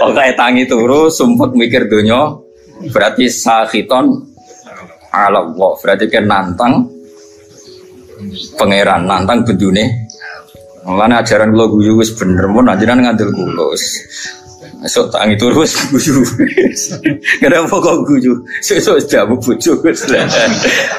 Oke tangi turu sumpek mikir dunia berarti sakhiton ala Allah, berarti kan nantang pangeran, nantang bedune. Mulane ajaran kula guyu wis bener mun anjenan ngandel kulus. Esuk tangi turu wis guyu. Kenapa kok guyu? Sesuk jamu bojo wis lha.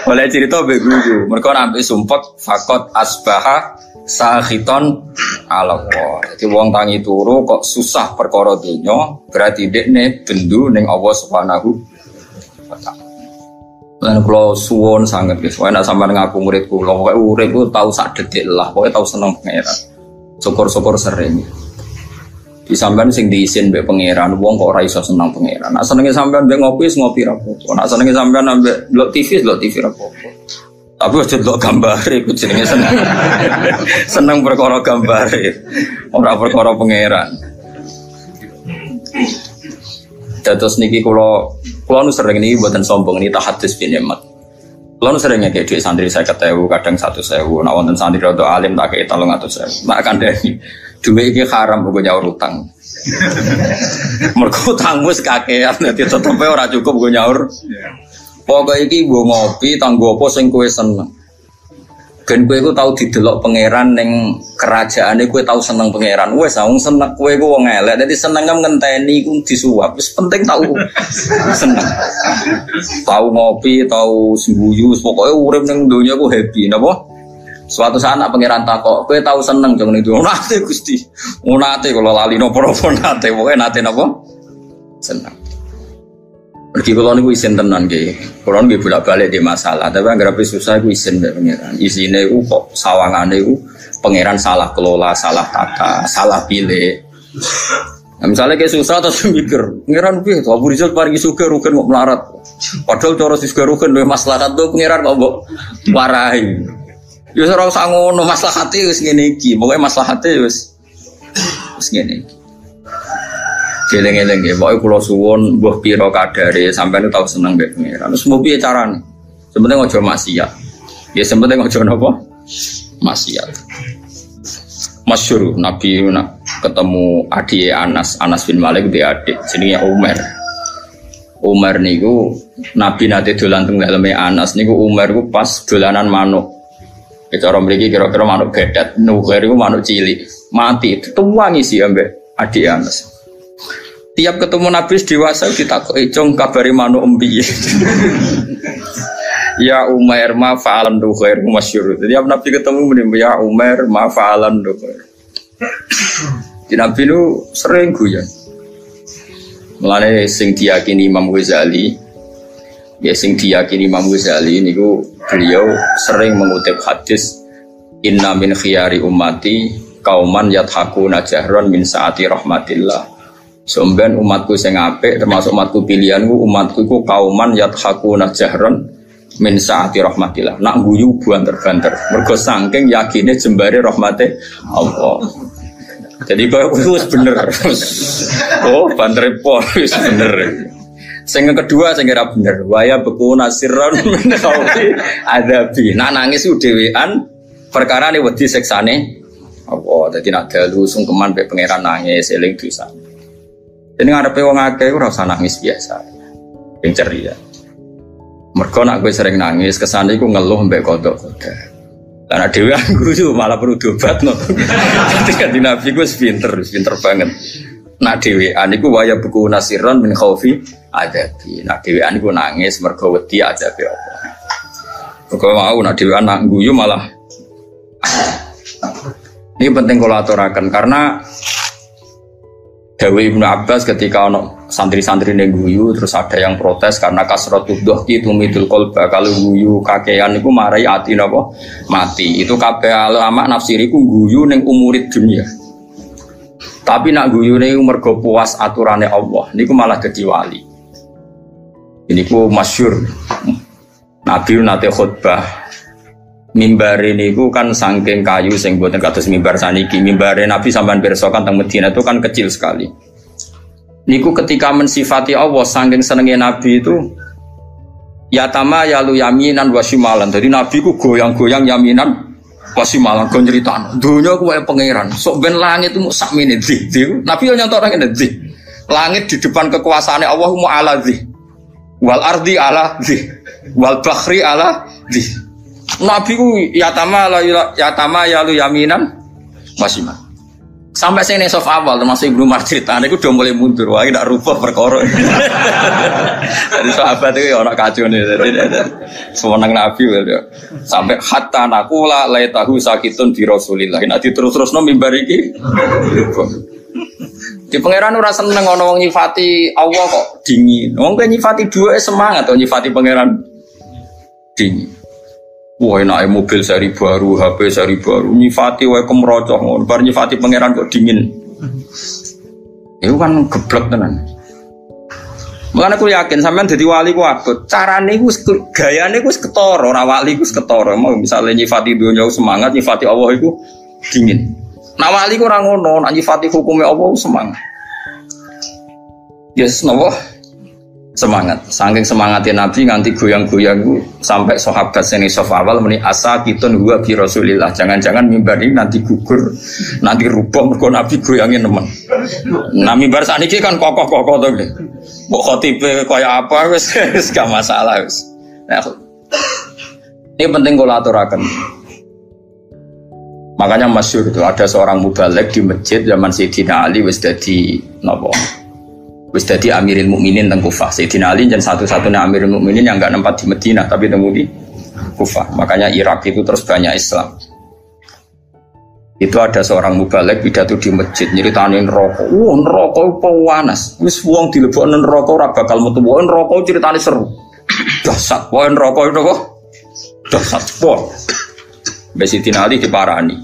Oleh cerita mbek guyu, mergo nampi sumpek fakot asbaha sakhiton ala Allah. Dadi wong tangi turu kok susah perkara donya, berarti dekne bendu ning Allah Subhanahu wa taala. Lan kula suwon sanget guys, ana sampean ngaku murid kula, pokoke urip ku tau sak detik lah, pokoke tau seneng pangeran. Syukur-syukur sering. Di sampean sing diisin mbek pangeran, wong kok ora iso seneng pangeran. Nek senenge sampean mbek ngopi, ngopi ra apa. Nek senenge sampean mbek ndelok TV ra apa. Tapi aja ndelok gambare iku jenenge seneng. Seneng perkara gambare, ora perkara pangeran. Dados niki kula nu sering niki mboten sombong niki tahadus bin nikmat. Kula nu sering ngekek dhuwit santri 50.000 kadang 100.000. Nek wonten santri rodok alim tak kei 300.000. Mak kandhani dhuwit iki haram kanggo nyaur utang. Mergo utang wis kakean dadi tetepe ora cukup kanggo nyaur. Pokoke iki nggo ngopi tanggo apa sing kowe seneng. Ben kowe iku tau didelok pangeran ning kerajaane kowe tau seneng pangeran. Wis wong seneng kowe iku wong elek. Dadi senengem ngenteni iku disuap. Wis penting tau seneng. Tau ngopi, tau sembuyu, pokoke urip ning donya ku happy napa? Suatu saat nak pangeran takok, kowe tau seneng jeng ning donya. Nate Gusti. Nate kula lali napa-napa nate, pokoke nate napa? Seneng. Pergi kalau niku isin tenan nggih. Kula nggih bolak-balik di masalah, tapi anggere susah iku isin mbek pangeran. Isine iku kok sawangane iku pangeran salah kelola, salah tata, salah pilih. Nah, misalnya kayak susah terus mikir, pangeran piye to? Abu Rizal paringi sugih rugen kok melarat. Padahal cara sugih rugen luwih maslahat to pangeran kok mbok warahi. Ya ora usah ngono, maslahate wis ngene iki. Pokoke maslahate wis ngene iki. Geleng-geleng ya, pokoknya kula suwun mbah pira kadare sampeyan tau seneng mbek pangeran. Terus piye carane? Sebenarnya aja maksiat. Ya sebenarnya aja napa? Maksiat. Masyhur Nabi nak ketemu adike Anas bin Malik dhe adik jenenge Umar. Umar niku Nabi nate dolan teng daleme Anas niku Umar ku pas dolanan manuk. Cara mriki kira-kira manuk gedet, nuker iku manuk cilik, mati tuwang isi ambek adik Anas. Tiap ketemu Nabi dewasa ditakoki cung kabari manuk piye. Ya Umar ma fa'alan du khair masyhur. Tiap Nabi ketemu muni ya Umar ma fa'alan du khair. Nabi lu sering guyon. Mulane sing diyakini Imam Ghazali, ya sing diyakini Imam Ghazali niku beliau sering mengutip hadis inna min khiyari ummati qauman yathakuna jahran min saati rahmatillah. Somben umatku sing apik termasuk umatku pilihanku umatku iku kauman yathakuna jahran min saati rahmatillah. Nak guyu banter-banter mergo saking yakine jembare rahmate Allah. Jadi kok wis bener. Oh, banter pol wis bener. Sing kedua sing ora bener, waya beku nasiron menawi adabi. Nak nangis dhewean perkara ne wedi siksane Allah. Dadi nak dalu sungkeman pe pangeran nangis eling dosane. Jadi ngarepe wong akeh ora usah nangis biasa. Sing ceria. Mergo nek kowe sering nangis, kesane iku ngeluh mbek kodok-kodok. Lah nek dhewe guyu malah perlu diobatno. Ketika Nabi ku pinter banget. Nek dhewean iku waya buku nasiron min khaufi adabi. Nek dhewean iku nangis mergo wedi adabe apa. Mergo mau nek dhewean nak guyu malah. Ini penting kula aturaken karena Dewi Ibnu Abbas ketika ono santri-santri ning guyu terus ada yang protes karena kasratud dhuhki tumitul qalba kalau guyu kakean iku marai ati napa mati. Itu kabeh ulama nafsiriku guyu ning umurid dunia. Tapi nak guyune mergo puas aturane Allah niku malah dadi wali. Niku masyhur. Nabi nate khutbah mimbare niku kan saking kayu sing boten kados mimbar saniki. Mimbare Nabi sampean pirsa kan teng Madinah itu kan kecil sekali. Niku ketika mensifati Allah saking senenge Nabi itu yatama yalu yaminan wa shimalan. Dadi Nabi ku goyang-goyang yaminan wa shimalan kon nyritani. Donya kuwe pangeran. Sok ben langit itu sak menit. Nabi yo nyantok nang ngene. Langit di depan kekuasaan Allah mu'aladzi. Wal ardi ala dzih. Wal bahri ala dzih. Nabi ku yatama yalu yaminan masima. Sampai saya nesof awal termasuk Ibnu Umar cerita, aku udah mulai mundur, wah tidak rubah perkara. Jadi sahabat itu orang kacau nih, semenang Nabi sampai hatta nakula laitahu sakitun di Rasulillah. Nanti terus no mimbar iki. Di pangeran ora seneng ana wong nyifati Allah kok dingin. Wong kene nyifati duwe semangat, nyifati pangeran dingin. Wah enake mobil seri baru, HP seri baru, nyifati wae kemrocoh ngono, bar nyifati pangeran kok dingin. Iku kan geblek tenan. Mulane aku yakin sampean dadi wali ku abot. Carane iku gayane iku wis ketara, ora wali iku wis ketara. Mau misale nyifati dunya semangat, nyifati Allah iku dingin. Nah wali ku ora ngono, nek nyifati hukume Allah semangat. Yes nopo? Semangat, saking semangatnya Nabi nganti goyang-goyang sampai sahabat seni sof awal meni asa kitun huwa bi Rasulillah. Jangan-jangan mimbar ini nanti gugur, nanti rubah mergo Nabi goyangin teman. Nah mimbar saat ini kan kokoh-kokoh tuh gitu. Mau khotibe kayak apa wes, gak masalah wes. Nah, ini penting kalau aturakan. Makanya masyhur itu ada seorang mubalig di masjid zaman Sayyidina Ali wes jadi nopo. Wis dadi Amirul Mukminin teng Kufah. Sayyidina Ali jan satu-satunya Amirul Mukminin yang enggak nempat di Madinah tapi temu di Kufah. Makanya Irak itu terus banyak Islam. Itu ada seorang mubalig pidato di masjid nyeritani neraka. Neraka panas. Wis wong dilebokno neraka ora bakal metu. Neraka ceritane seru. Dasar. Neraka itu kok. Dasar pol. Sayyidina Ali diparani.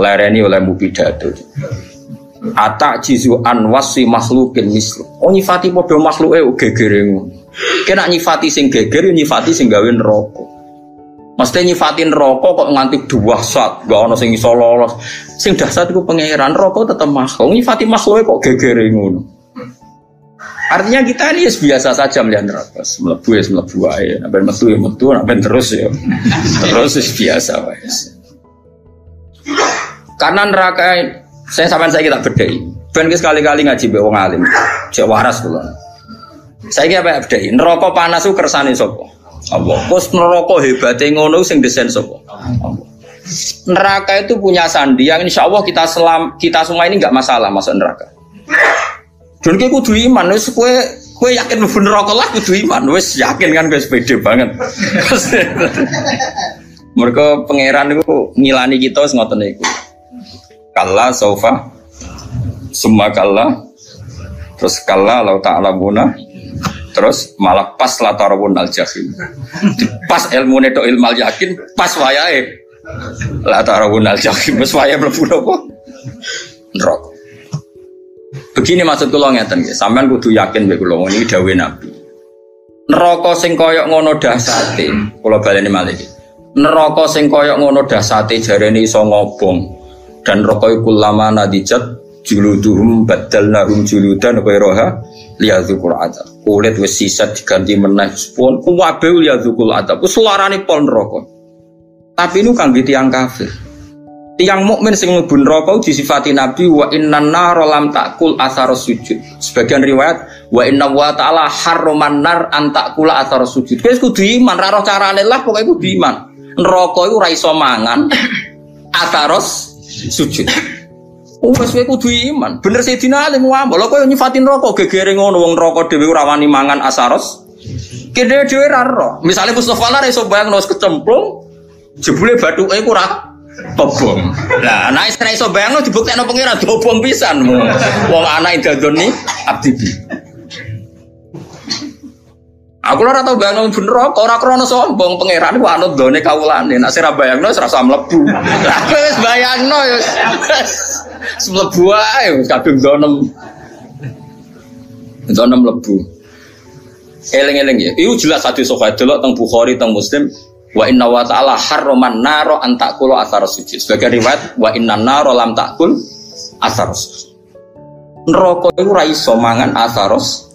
Lereni oleh pidato. Atak jizu anwasi makhlukin mislu. Nyifati podo makhluke gegereng. Kena nyifati sing geger, nyifati sing gawe neraka. Mesti nyifatin neraka kok nganti dahsyat, gak ono sing iso lolos. Sing dahsyat iku pangeran, neraka tetep makhluk. Nyifati makhluke kok gegereng ngono. Artinya kita ini biasa saja melihat neraka, mlebu ya mlebu wae, nek ben metu ya metu, nek ben terus ya. Terus biasa wae. Karena neraka saya sampean saiki tak bedheki. Ben wis kali-kali ngaji mbek wong alim. Jek waras kula. Saiki apa bedheki? Neraka panas ku kersane sapa? Allah. Kus neraka hebate ngono sing desen sapa? Allah. Neraka itu punya sandi yang insyaallah kita semua ini enggak masalah masuk neraka. Dene ki kudu iman wis kowe yakin mlebu neraka lah kudu iman. Wis yakin kan wis pede banget. Mergo pangeran niku ngilani kita wis ngoten niku. Kalla sofa, semua kalla, terus kalla lau ta'ala buna, terus malah pas latarabun al-jahim. Pas ilmu neto ilmal yakin, pas wayahe latarabun al-jahim, pas wayahe mlebu apa? Neraka. Begini maksud kula ngeten nggih, sampean kudu yakin mek kula niki dawuhe Nabi. Neraka sing kaya ngono dahsate, kula baleni malih. Neraka sing kaya ngono dahsate jarene iso ngobong. Dan rokoi kulama nadijat juluduhum badalnahum juludan qairoha liyadzukul adab kulit wis sisat diganti meneh pun kuwabe liyadzukul adab ku suarane pol neraka tapi nu kangge tiyang kafir tiyang mukmin sing mlebu neraka disifati Nabi wa innan nar lam takul asar sujud sebagian riwayat wa inna wa ta'ala harroman nar an takul asar sujud wis kudu iman ra roh carane lah pokoke kudu iman neraka iku ra iso mangan asaros sujud. Wes kowe kudu iman. Bener Sayyidina Ali ngomong, lha kowe nyifatin neraka gegere ngono wong neraka dhewe ora wani mangan asaros. Kene dhewe ra ero. Misale Mustofa lare iso bayangno wis kecemplung, jebule bathuke iku ora tobong. Lah anake sira iso bayangno dibuktekno pangeran dobong pisan. Wong anake dadoni abdi. Aku ora tau bayangno mlebu neraka ora krana sombong pangeran iku anut done kawulane nek sira bayangno wis rasa mlebu lha wis bayangno ya wis mlebu ae kadung donem mlebu eling-eling ya iku jelas hadis sahih delok teng Bukhari teng Muslim wa inna wa ta'ala harroman naro an taqulu athar sujud sebagai riwayat wa inna naro lam taqul athar sujud neraka iku ora iso mangan atharos.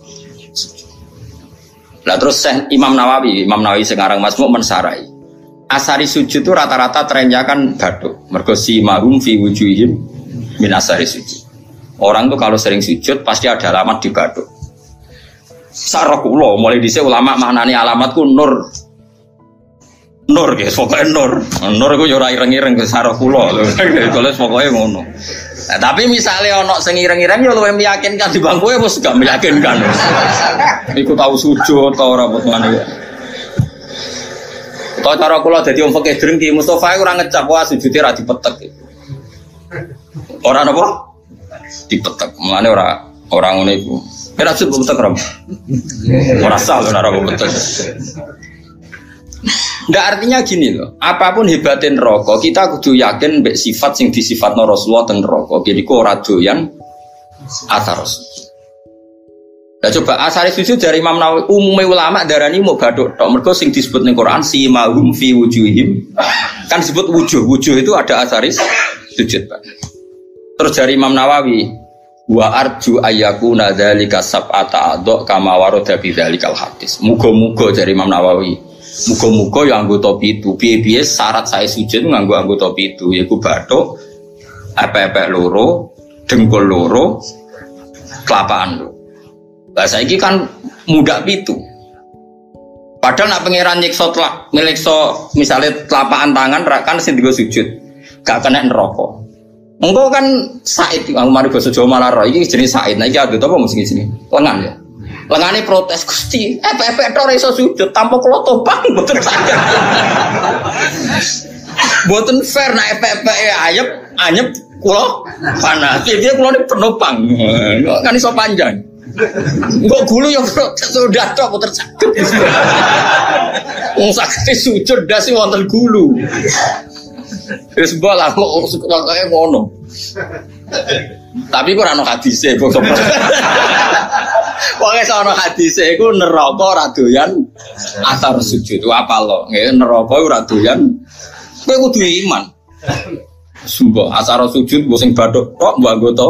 Lah terus Imam Nawawi sekarang Masmuk mensarai asari sujud itu rata-rata trennya kan batuk mergo si mahum fi wujuhim minasari sujud. Orang tuh kalau sering sujud pasti ada alamat di baduk. Sarokulo mulai dhisik ulama maknane alamatku nur. Nur guys, pokoknya nur. Nur gue jurai ireng-ireng ke sarokulo. Kalau pokoknya ngono. Nah, tapi misalnya ono sing ireng-ireng ya luwih meyakinkan di bangku ya wis gak meyakinkan. Iku tahu sujud ta ora botane. Kok cara kula dadi wong fakih drengki Mustofa ora ngecap wae sujude ra dipetek. Ora napa? Dipetek. Mulane ora ngene iku. Ora sujud petek ora. Ora sah ora petek. Ndak artinya gini loh. Apapun hebatin neraka, kita kudu yakin mbek sifat sing disifatno Rasulullah ten neraka. Jadi ku ora doyan athar sujud. Nah, coba asari sujud dari Imam Nawawi umumnya ulama darani mau baduk tok. Mergo sing disebut ning Quran si mahum fi wujuhim. Kan disebut wujuh itu ada asari sujud, Pak. Terus dari Imam Nawawi wa arju ayyakuna dzalika sab'ata adha kama warada bi dzalikal hadis. Muga-muga dari Imam Nawawi. Muga-muga ya anggota pitu, piye-piye syarat saya sujud nganggo anggota pitu yaiku bathuk, epek-epek loro, dengkul loro, kelapaan loro. Lah saiki kan mudak pitu. Padahal nak pangeran nyiksa telak, nyiksa misale telapakan tangan ra kan sing dienggo sujud. Gak kena neraka. Engko kan said aku mari basa Jawa malah ro iki jenenge said. Nah iki anggota apa mesti sini? Lengan ya. Lengane protes Gusti, epek-epek ora iso sujud tanpa kula tobat mboten saged. Mboten fair nek epek-epek anyep kula panas. Piye kula niku penopang. Kan iso panjang. Enggak gulu yang sudah tok puter sakit. Wong sakit sujud dasi wonten gulu. Wis bola kok kaya ngono. Tapi kok ora ono hadise kok. Wong iso ono hadise iku neraka ora doyan athar sujud. Apa lo? Nggih neraka ora doyan. Kowe kudu iman. Sumpah athar sujud mbok sing bathuk tok mbok anggo to.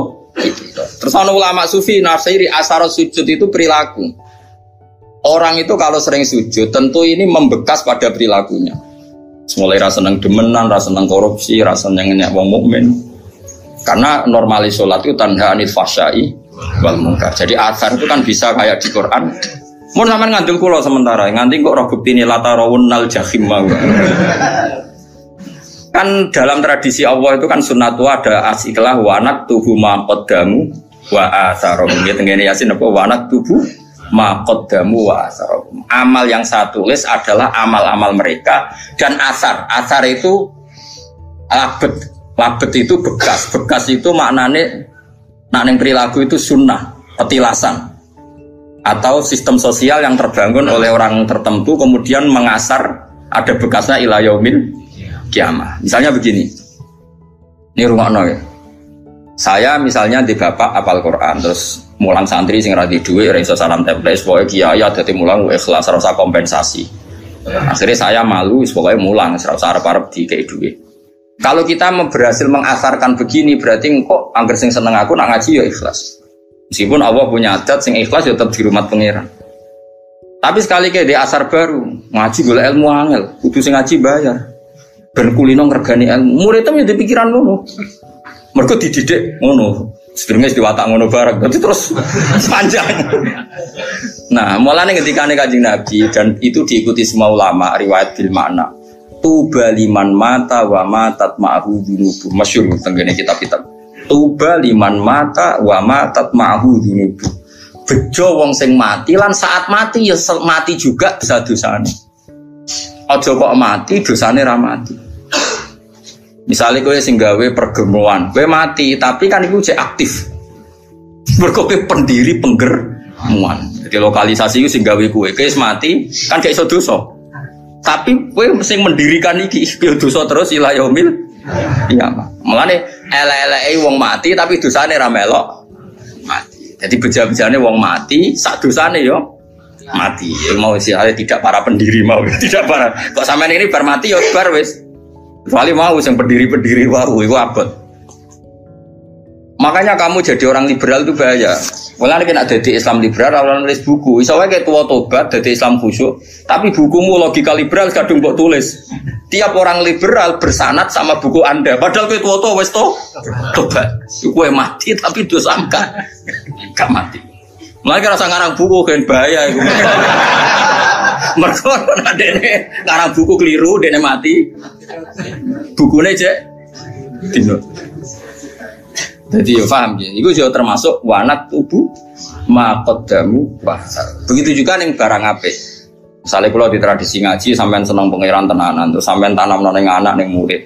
Terus ana ulama sufi nafsiri asar sujud itu perilaku. Orang itu kalau sering sujud tentu ini membekas pada perilakunya. Mulai rasa seneng demenan, rasa seneng korupsi, rasa seneng nyak wong mukmin. Karena normalis salat itu tanda anil fasyai wal munkar. Jadi asar itu kan bisa kayak di Quran. Mun sampean ngandel kula sementara, nganti kok ora buktine latarawunnal jahim. Kan dalam tradisi Allah itu kan sunat wa ada asiklah wanat tubuh maqaddamu wa atharum. Ya tengene Yasin apa wanat tubuh maqaddamu wa atharum. Amal yang saya tulis adalah amal-amal mereka dan asar. Asar itu labet. Labet itu bekas. Bekas itu maknane nak ning perilaku itu sunnah, petilasan. Atau sistem sosial yang terbangun oleh orang tertentu kemudian mengasar ada bekasnya ila yaumil kiamah. Misalnya begini, ini rumah no ya. Saya misalnya di bapak apal Quran, terus mulang santri sing ra duwe, iso salam tempel, pokoke kiai dadi mulang ikhlas ora usah kompensasi. Akhirnya saya malu, pokoke mulang ora usah arep-arep dikei duwe. Kalau kita berhasil mengasarkan begini, berarti kok angger sing seneng aku nak ngaji ya ikhlas. Meskipun Allah punya adat sing ikhlas ya tetap di rumah pangeran. Tapi sekali ke di asar baru ngaji golek ilmu angel, kudu sing ngaji bayar. Ben kulino ngregani ilmu muridem ya dipikiran ngono. Mergo dididik ngono. Sedurunge diwatak ngono bareng. Tapi terus panjang. Nah, mulane ngendikane Kanjeng Nabi dan itu diikuti semua ulama riwayat bil makna. Tuba liman mata wa matat ma'hu dzunub. Masyhur tenggene kitab-kitab. Tuba liman mata wa matat ma'hu dzunub. Bejo wong sing mati lan saat mati ya mati juga bisa dosane. Aja kok mati dosane ra mati. Misale kowe sing gawe pergemuan, kowe mati tapi kan iku jek aktif. Mergo kowe pendiri penggermuan. Jadi lokalisasi iku sing gawe kowe, kowe mati kan gak iso dosa. Tapi kowe sing mendirikan iki yo dosa terus ila yaumil kiamah. Mulane elek-eleke wong mati tapi dosane ra melok mati. Jadi beja-bejane wong mati sak dosane yo mati, mau istilahnya tidak para pendiri mau, tidak para. Kok sampean ini bar mati ya bar wis. Kecuali mau yang pendiri-pendiri wau iku abot. Makanya kamu jadi orang liberal itu bahaya. Mulane nek dadi Islam liberal ora nulis buku, iso wae kaya tuwa tobat dadi Islam khusyuk, tapi bukumu logika liberal kadung mbok tulis. tiap orang liberal bersanad sama buku Anda. Padahal kowe tuwa-tuwa wis tobat. Kowe mati tapi dosa gak mati. Mulane rasa ngarang buku kan bahaya iku. Mergo nek dene ngarang buku keliru dene mati. Bukune cek dino. Jadi ya paham ya. Iku juga termasuk wanat tubuh maqaddamu bahar. Begitu juga ning barang apik. Misalnya kalau di tradisi ngaji sampean senang pengiran tenanan terus sampean tanam ning anak ning murid.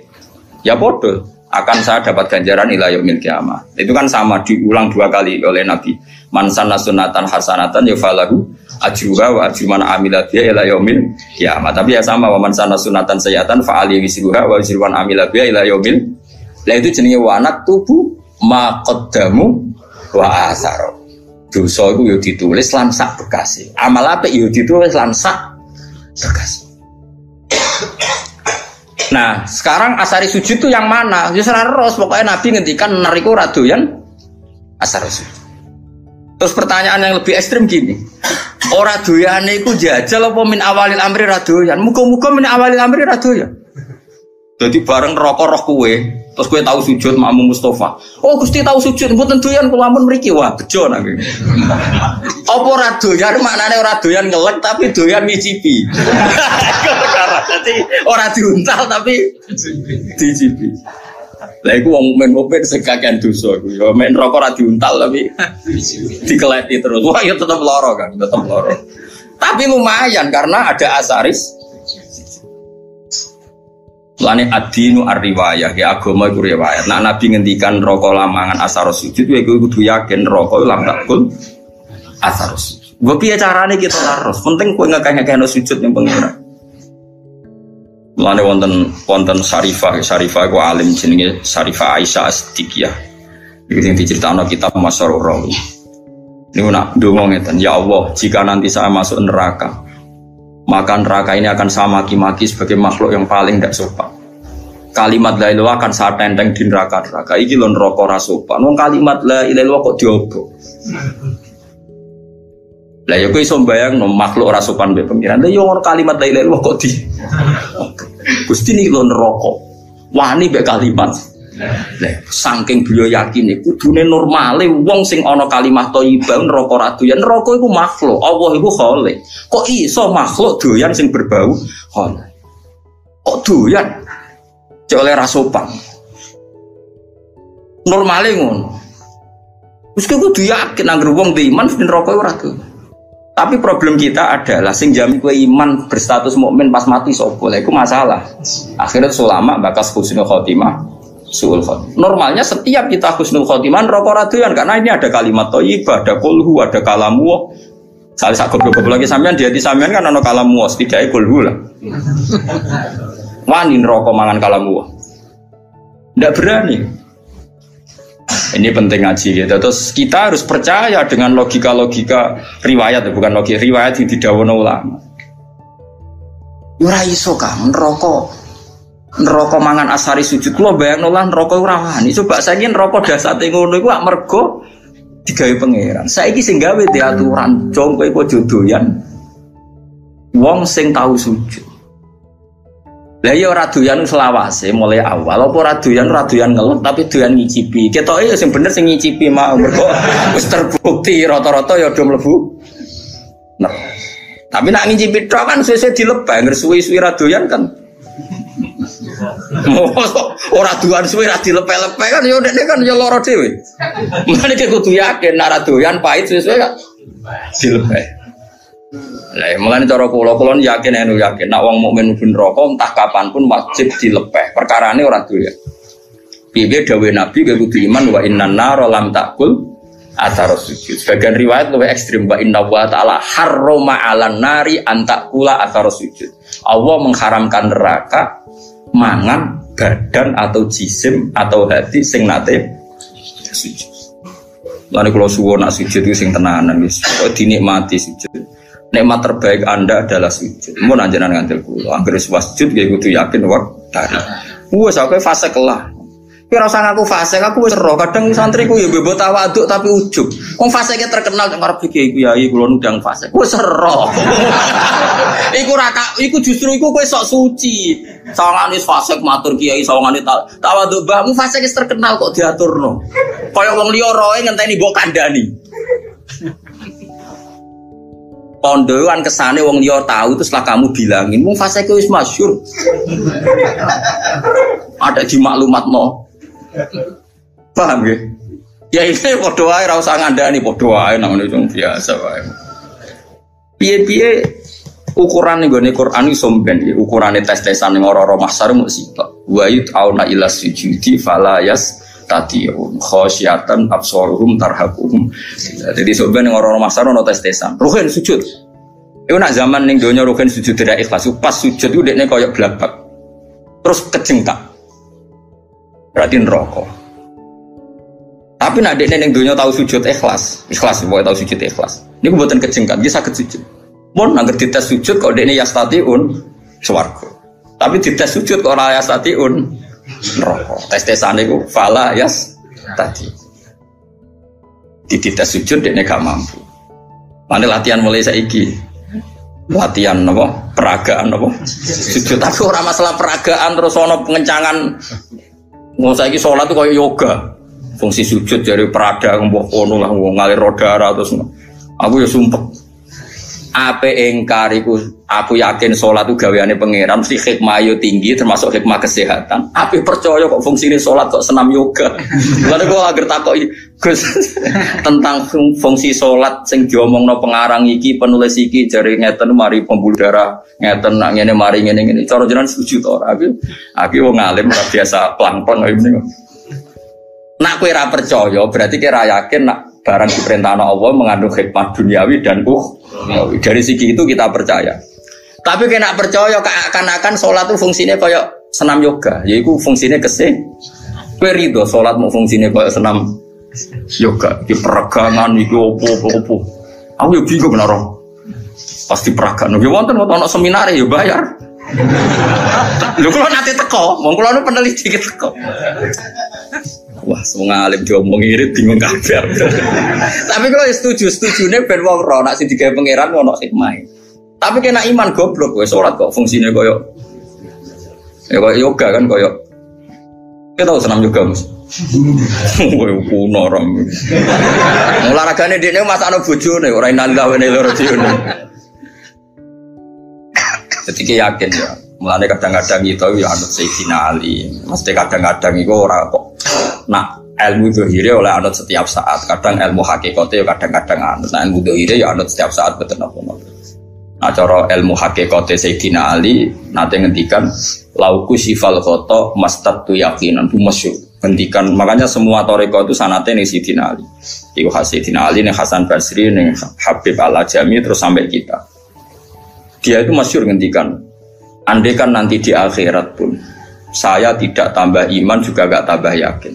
Ya bodoh, akan saya dapat ganjaran ila yaumil qiyamah. Itu kan sama diulang dua kali oleh Nabi. Man sanna sunnatan hasanatan yafalahu ajruha wa ajru man amila biha ila yaumil qiyamah. Tapi ya sama wa man sanna sunnatan sayatan fa ali wisruha wa ajru man amila biha ila yaumil. Lah itu jenenge wanat tubuh maqaddamu wa asar. Dosa iku yo ditulis lan sak bekase. Amal apik yo ditulis lan sak bekase. Nah, sekarang asari sujud itu yang mana? Ya seros pokoknya Nabi ngendikan nar iku ora doyan asari sujud. Terus pertanyaan yang lebih ekstrim gini. Ora doyane iku jajal apa min awalil amri ora doyan? Muga-muga min awalil amri ora doyan. Jadi bareng rokok roh kue, terus kue tahu sujud makmum Mustafa. Oh gusti tahu sujud, buat tentuan kalau amun meriki wah bejo nabi. Apa radoyan maknanya radoyan ngelek tapi doyan dicipi. Jadi orang diuntal tapi dicipi. Lah aku wong mukmin sekakian dosa aku. Yo men rokok ra diuntal tapi dikeleti terus. Wah ya tetap lara kan, tetap lara. Tapi lumayan karena ada asaris. Lane adinu ar-riwayah ya agama iku riwayat. Nah Nabi ngendikan rokok lamangan asaro sujud kowe kudu yakin rokok lam takul asaro sujud. Gua piye carane kita harus penting kowe ngakeh-ngakehno sujud ning pengira. Lane wonten Sarifah iku alim jenenge Sarifah Aisyah As-Siddiqiyah. Iku sing dicritakno kitab Masyarul Rawi. Niku nak ndonga ngeten, ya Allah, jika nanti saya masuk neraka maka neraka ini akan saya maki-maki sebagai makhluk yang paling tidak sopan. Kalimat la ilaha akan saya tenteng di neraka-neraka. Iki lho neraka ora sopan. Wong kalimat la ilaha kok diobok. Lah yo kowe iso mbayangno makhluk ora sopan mbek pengiran. Lah yo kalimat la ilaha kok di. Gusti niki lho neraka. Wani mbek kalimat. Lah saking beliau yakin iku kudune normale wong sing ana kalimah thayyibah neraka ra doyan. Neraka iku makhluk, Allah iku khalik. Kok iso makhluk doyan sing berbau khalik. Kok doyan cek oleh ra sopan. Normale ngono. Wis kudu yakin anggere wong di iman neraka ora doyan. Tapi problem kita adalah sing jamin kowe iman berstatus mukmin pas mati sapa. Lah iku masalah. Akhirnya ulama bakas husnul khotimah. Normalnya setiap kita husnul khotimah rokok raduan karena ini ada kalimat thayyibah, ada kulhu, ada kalamu. Salah sak goblok lagi sampean di hati sampean kan ana kalamu, setidaknya kulhu lah. Wani rokok mangan kalamu. Ndak berani. Ini penting ngaji gitu. Terus kita harus percaya dengan logika-logika riwayat, bukan logika riwayat yang didhawuhna ulama. Ora iso kan rokok. Neraka mangan asari sujud kula bayangno lan neraka ora wani. Coba saiki neraka dasate ngono iku mergo digawe pangeran. Saiki sing gawe diaturan jong kowe aja doyan wong sing tau sujud. Lah ya ora doyan selawase mulai awal apa ora doyan ngelem tapi doyan ngicipi. Ketoke ya sing bener sing ngicipi mau mergo wis terbukti rata-rata ya do mlebu. Nah. Tapi nek ngicipi tok kan sesuk dilebang suwi-suwi ra doyan kan. Orang doyan suwe ra dilepek-lepek kan yo ndekne kan yo lara dhewe. Mulane iki kudu yakin nek ra doyan pahit suwe-suwe gak dilepek. Lah mulane cara kula yakin anu yakin nek wong mukmin mlebu neraka entah kapan pun wajib dilepek. Perkarane ora doyan. Piye dawuh Nabi kudu iman wa innan nara lam takul athar sujud. Sebagian riwayat lebih ekstrim wa inna wa ta'ala harrama 'alan nari antakula athar sujud. Allah mengharamkan neraka mangan badan atau jisim atau hati sing nate sujud. Lan kula suwun nak sujud iku sing tenanan wis dinikmati sujud. Nikmat terbaik Anda adalah sujud. Mun anjenengan ngantil kula anggere sujud nggih kudu yakin wektu. Wes aku fase kelah. Kira sang aku fasik, aku wis ero. Kadang santriku ya bebot tawaduk tapi ujug. Wong fasike terkenal nek arep iki kiai kula nundang fasik. Wis ero. Iku ra iku justru iku kowe sok suci. Sawangane fasik matur kiai sawangane tawaduk mbahmu fasike terkenal kok diaturno. Kaya wong liya roe ngenteni mbok kandhani. Kondoan kesane wong liya tahu terus lah kamu bilangin mung fase ku wis masyhur. Ada di maklumatno. Paham nggih? Ya iki padha wae ra usah ngandani padha wae nang ngene biasa wae. Piye-piye ukurane nggone Quran iso ben iki ukurane tes-tesan ning ora-ora mahsyar mung sitok. Wa yut'auna ila sujudi fala yas tatiun khosyatan absoruhum tarhaquhum. Jadi sebenarnya orang-orang masyarakat ada tes-tesan ruhin sujud itu nak zaman yang dunia ruhin sujud tidak ikhlas pas sujud itu dia kayak belabak terus kejengkak berarti neraka tapi nak dia yang dunia tahu sujud ikhlas ikhlas, pokoknya tahu sujud ikhlas ini aku buatan kejengkak, dia sakit sujud mau nanggir dites sujud kalau dia yas tatiun swarga tapi dites sujud kalau yas tatiun rokok tes-tesan itu fala yas tadi dites sujud dia gak mampu mana latihan mulai saiki latihan apa? Peragaan apa? Sujud tapi orang masalah peragaan terus ada pengencangan mau saiki sholat itu kayak yoga fungsi sujud dari perada ngalir darah terus aku ya sumpah apa engkariku aku yakin sholat itu gaweane pangeran mesti hikmah yo tinggi termasuk hikmah kesehatan apa percaya kok fungsinya sholat kok senam yoga karena aku agar takut tentang fungsi sholat yang diomongno pengarang iki penulis iki jari ngeten mari pembuluh darah ngeten ngene mari ngene cara jenengan setuju to ora aku wong alim ora biasa pelang-pelang nak kowe ora percaya berarti kowe ora yakin nak barang diperintah Allah mengandung hikmah duniawi dan dari segi itu kita percaya tapi kena percaya akan-akan sholat itu fungsinya kayak senam yoga yaitu fungsinya kesih perido sholat mau fungsinya kayak senam yoga di peregangan itu opo-opo aku ya bingung beneran pasti peregangan ya wonten ada seminar ya bayar lu kalau nanti teko mau kalau peneliti teko wah semua alim diomong irit bingung kabar tapi kalau setuju nih ben wong ora nak sing digawe pangeran ono hikmah tapi kena iman goblok kowe salat kok fungsinya koyo ya koyo yoga kan koyo kita tahu senam yoga Mas kowe kuno ora olahragane dhekne masakno bojone ora innalillahi wa inna ilaihi raji'un ketika yakin ya mulane kadang-kadang itu ya anut Sayyidina Ali mesti kadang-kadang iku ora kok nah ilmu dohire oleh anut setiap saat kadang ilmu hakikote kadang-kadang anut nah ilmu dohire ya anut setiap saat betul apa nah cara ilmu hakikote Sayyidina Ali nanti ngendikan lauku sifal khoto mastatu yakinan bumasyur ngendikan makanya semua toriko itu sanate ning Sayyidina Ali iku Sayyidina Ali ning Hasan Basri ning Habib Al-Ajami terus sampai kita dia itu masyur ngendikan andekan nanti di akhirat pun saya tidak tambah iman juga gak tambah yakin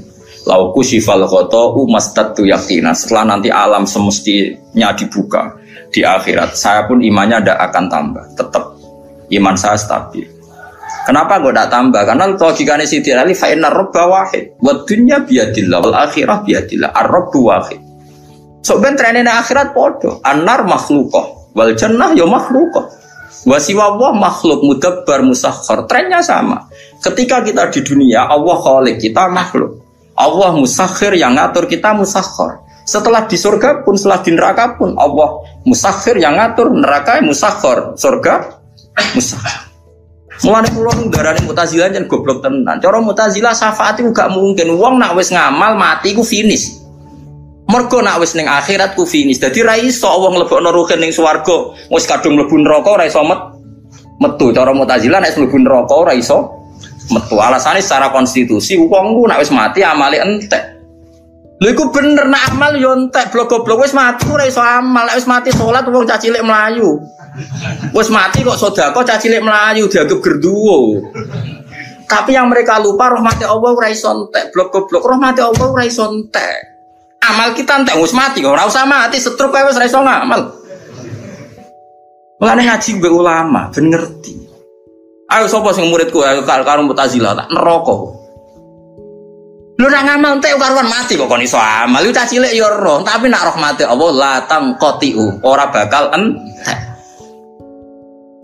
lauku sifal khoto'u mastatu yakinah setelah nanti alam semestinya dibuka di akhirat saya pun imannya tidak akan tambah tetap iman saya stabil kenapa gue tidak tambah? Karena logikanya Siti Ali fa'inna robba wahid wa dunya biadillah wal akhirah biadillah ar-robbu wahid sebenarnya trennya akhirat podo an-nar makhlukoh wal jannah ya makhlukoh wa siwa Allah makhluk mudabbar musakhkhar trennya sama ketika kita di dunia, Allah khalik kita makhluk Allah musakhir yang ngatur kita musakhir setelah di surga pun, setelah di neraka pun Allah musakhir yang ngatur neraka musakhir, surga musakhir mulanya pulang darahnya mutazilah dan goblok tenan cara mutazilah syafaat itu gak mungkin wong nak wis ngamal mati ku finish mergo nak wis ning akhirat ku finish jadi ra iso wong mlebokno ruhin ning swarga wis kadung mlebu neraka ra iso metu cara mutazilah nek mlebu neraka ra iso metu alasannya secara konstitusi wongku nak wis mati amale entek lho iku bener nak amal yo entek blok-blok wis mati ora iso amal wis mati salat wong cah cilik mlayu wis mati kok sedekah cah cilik mlayu dianggap gerduwo tapi yang mereka lupa rahmate Allah ora iso entek blok-blok rahmate Allah ora iso entek amal kita entek wis mati kok ora usah mati setruk wae wis ora iso ngamal mulane ngaji mbek ulama ben ngerti. Ayo sapa sing muridku ayo karo Mu'tazilah tak neraka. Lu nak ngamal ente karuan mati kok kon iso amal. Lu cah cilik ya ora, tapi nak rahmate Allah la tangqotiu, ora bakal entek.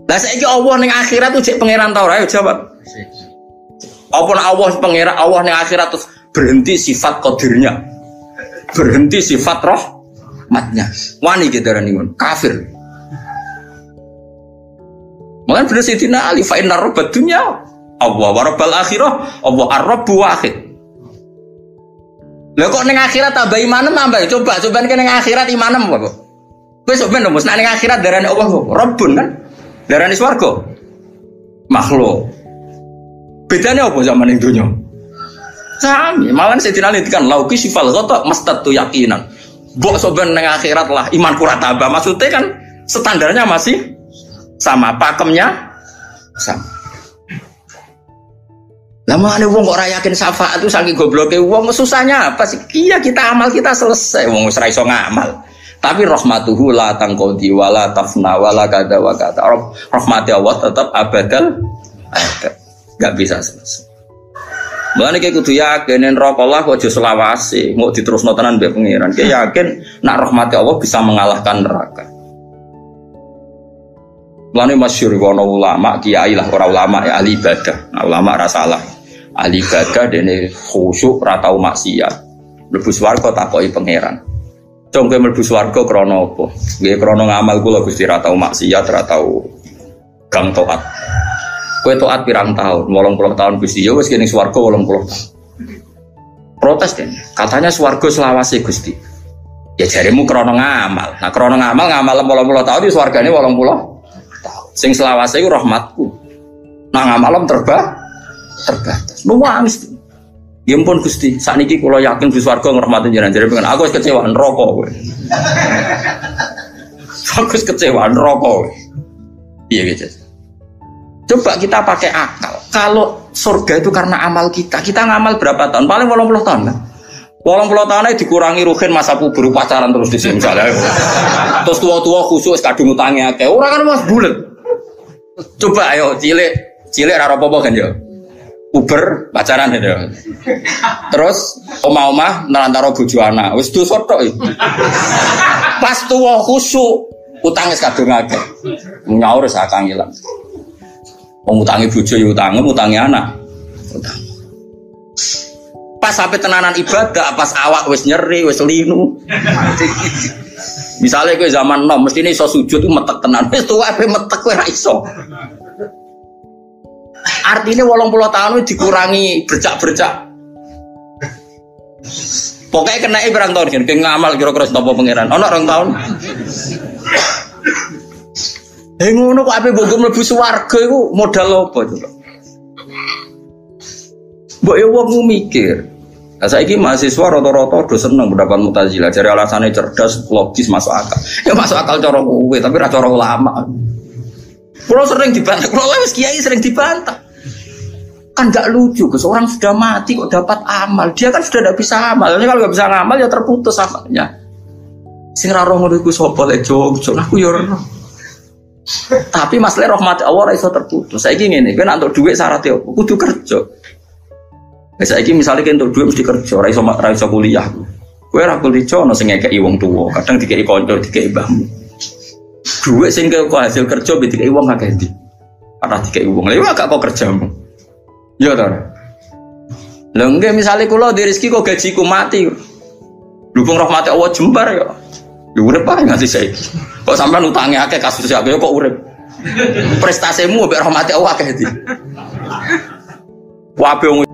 Lah saiki Allah ning akhirat ujek pangeran ta ora? Jawab. Apa nak Allah pangeran Allah ning akhirat terus berhenti sifat qadirnya. Berhenti sifat rahmatnya. Wani gedarani mun kafir. Mulane bener Sidina Ali fa inna rabbad dunya Allah wa rabbal akhirah, Allah ar-rabbu wahid. Lah kok ning akhirat tambah imanem tambah coba ning akhirat imanem apa kok. Wis ben mesti ning akhirat darane Allah Rabbun kan. Darane swarga. Makhluk. Bedane apa zaman ning donya? Sami, malah Sayyidina Ali kan lauki sifal ghata mastatu yaqinan. Mbok soben ning akhirat lah imanku ra tambah. Maksudnya kan standarnya masih sama, pakemnya sama. Lama ane wong kok ora yakin syafaat itu saking gobloke wong susahnya apa sih? Iya kita amal kita selesai wong wis ra iso ngamal. Tapi rahmatuhu la tangqudi wala tafna wala kada wa kada. Rahmati Allah tetap abadal. Enggak bisa selesai. Mulane iki kudu yakin yen neraka Allah kok aja selawase, mung diterusno tenan mbek pangeran. Ki yakin nak rahmati Allah bisa mengalahkan neraka. Mulane masyhur ana ulama kiai lah ora ulama ya ahli ibadah. Ulama ra salah. Ali gagah dene khusyuk ratau maksiat mlebu swarga takoki pangeran cung kowe mlebu swarga krana apa nggih krana ngamal kula Gusti ratau maksiat ratau gang taat kowe taat pirang taun 80 taun Gusti ya wis kene swarga 80 taun protes dene katanya swarga selawase Gusti ya jaremu krana ngamal nah krana ngamal 80 taun di swargane 80 taun sing selawase iku rahmatku nah ngamalem terbatas. Nuwangis. Ya ampun Gusti, sakniki kula yakin di swarga ngrahmati jenengan pengen. Aku wis kecewa neraka kowe. Aku wis kecewa neraka kowe. Piye gitu. Coba kita pakai akal. Kalau surga itu karena amal kita. Kita ngamal berapa tahun? Paling 80 tahun kan. 80 tahun aja dikurangi ruhin masa puber pacaran terus di sini misalnya. Terus tua-tua khusus kadung utange akeh. Ora kan Mas bulet. Coba ayo cilik ra apa-apa kan ya. Uber pacaran itu, terus omah-omah nerantaro bojo anak, wis dosa tok. Pas tuwa khusuk, utang wis kadung akeh. Nyaur sakang ilang. Wong utange bojo ya utange anak. Utang. Pas sampe tenanan ibadah, pas awak wis nyeri, wis linu. Misale kowe zaman nom mestine iso sujud ku metek tenan. Wis tuwa ape metek kowe ra iso. Artinya 80 tahun itu dikurangi bercak-bercak. Pokoknya kena berang tahun kan, ngamal kira-kira sapa pangeran. Ana rong tahun. Ngono kok ape mbok mlebu swarga iku modal apa coba? Mbok yo wong mikir. Lah saiki mahasiswa rata-rata do seneng pendapat Mu'tazilah. Jare alasannya cerdas, logis, masuk akal. Ya masuk akal cara kowe, tapi ra cara ulama. Kalau sering dibantah, kalau wis kiai sering dibantah kan gak lucu, seorang sudah mati kok dapat amal, dia kan sudah tidak bisa amal. Kalau gak bisa ngamal ya terputus amalnya. Sing ra roh ngono iku sapa lek jogjo aku ya ora. Tapi masalah rahmat Allah ora iso terputus. Saiki ngene, kowe nek entuk dhuwit syaratnya opo? Kudu kerja. Wis saiki misale kowe entuk dhuwit mesti kerja, ora iso kuliah. Kowe ora kuliah ono sing ngekeki wong tuwa, kadang dikeki kanca, dikeki mbahmu. Duit sing kok hasil kerja dikei wong akeh ndi. Ora dikei wong. Lha kok kerjamu. Ya ta. Lha nggih misale kula di rezeki kok gajiku mati. Lupung rahmate Allah jembar ya. Ya urip ae nganti saiki. Kok sampean utange akeh kasus akeh kok urip. Prestasimu mbek rahmate Allah akeh ndi. Wae wong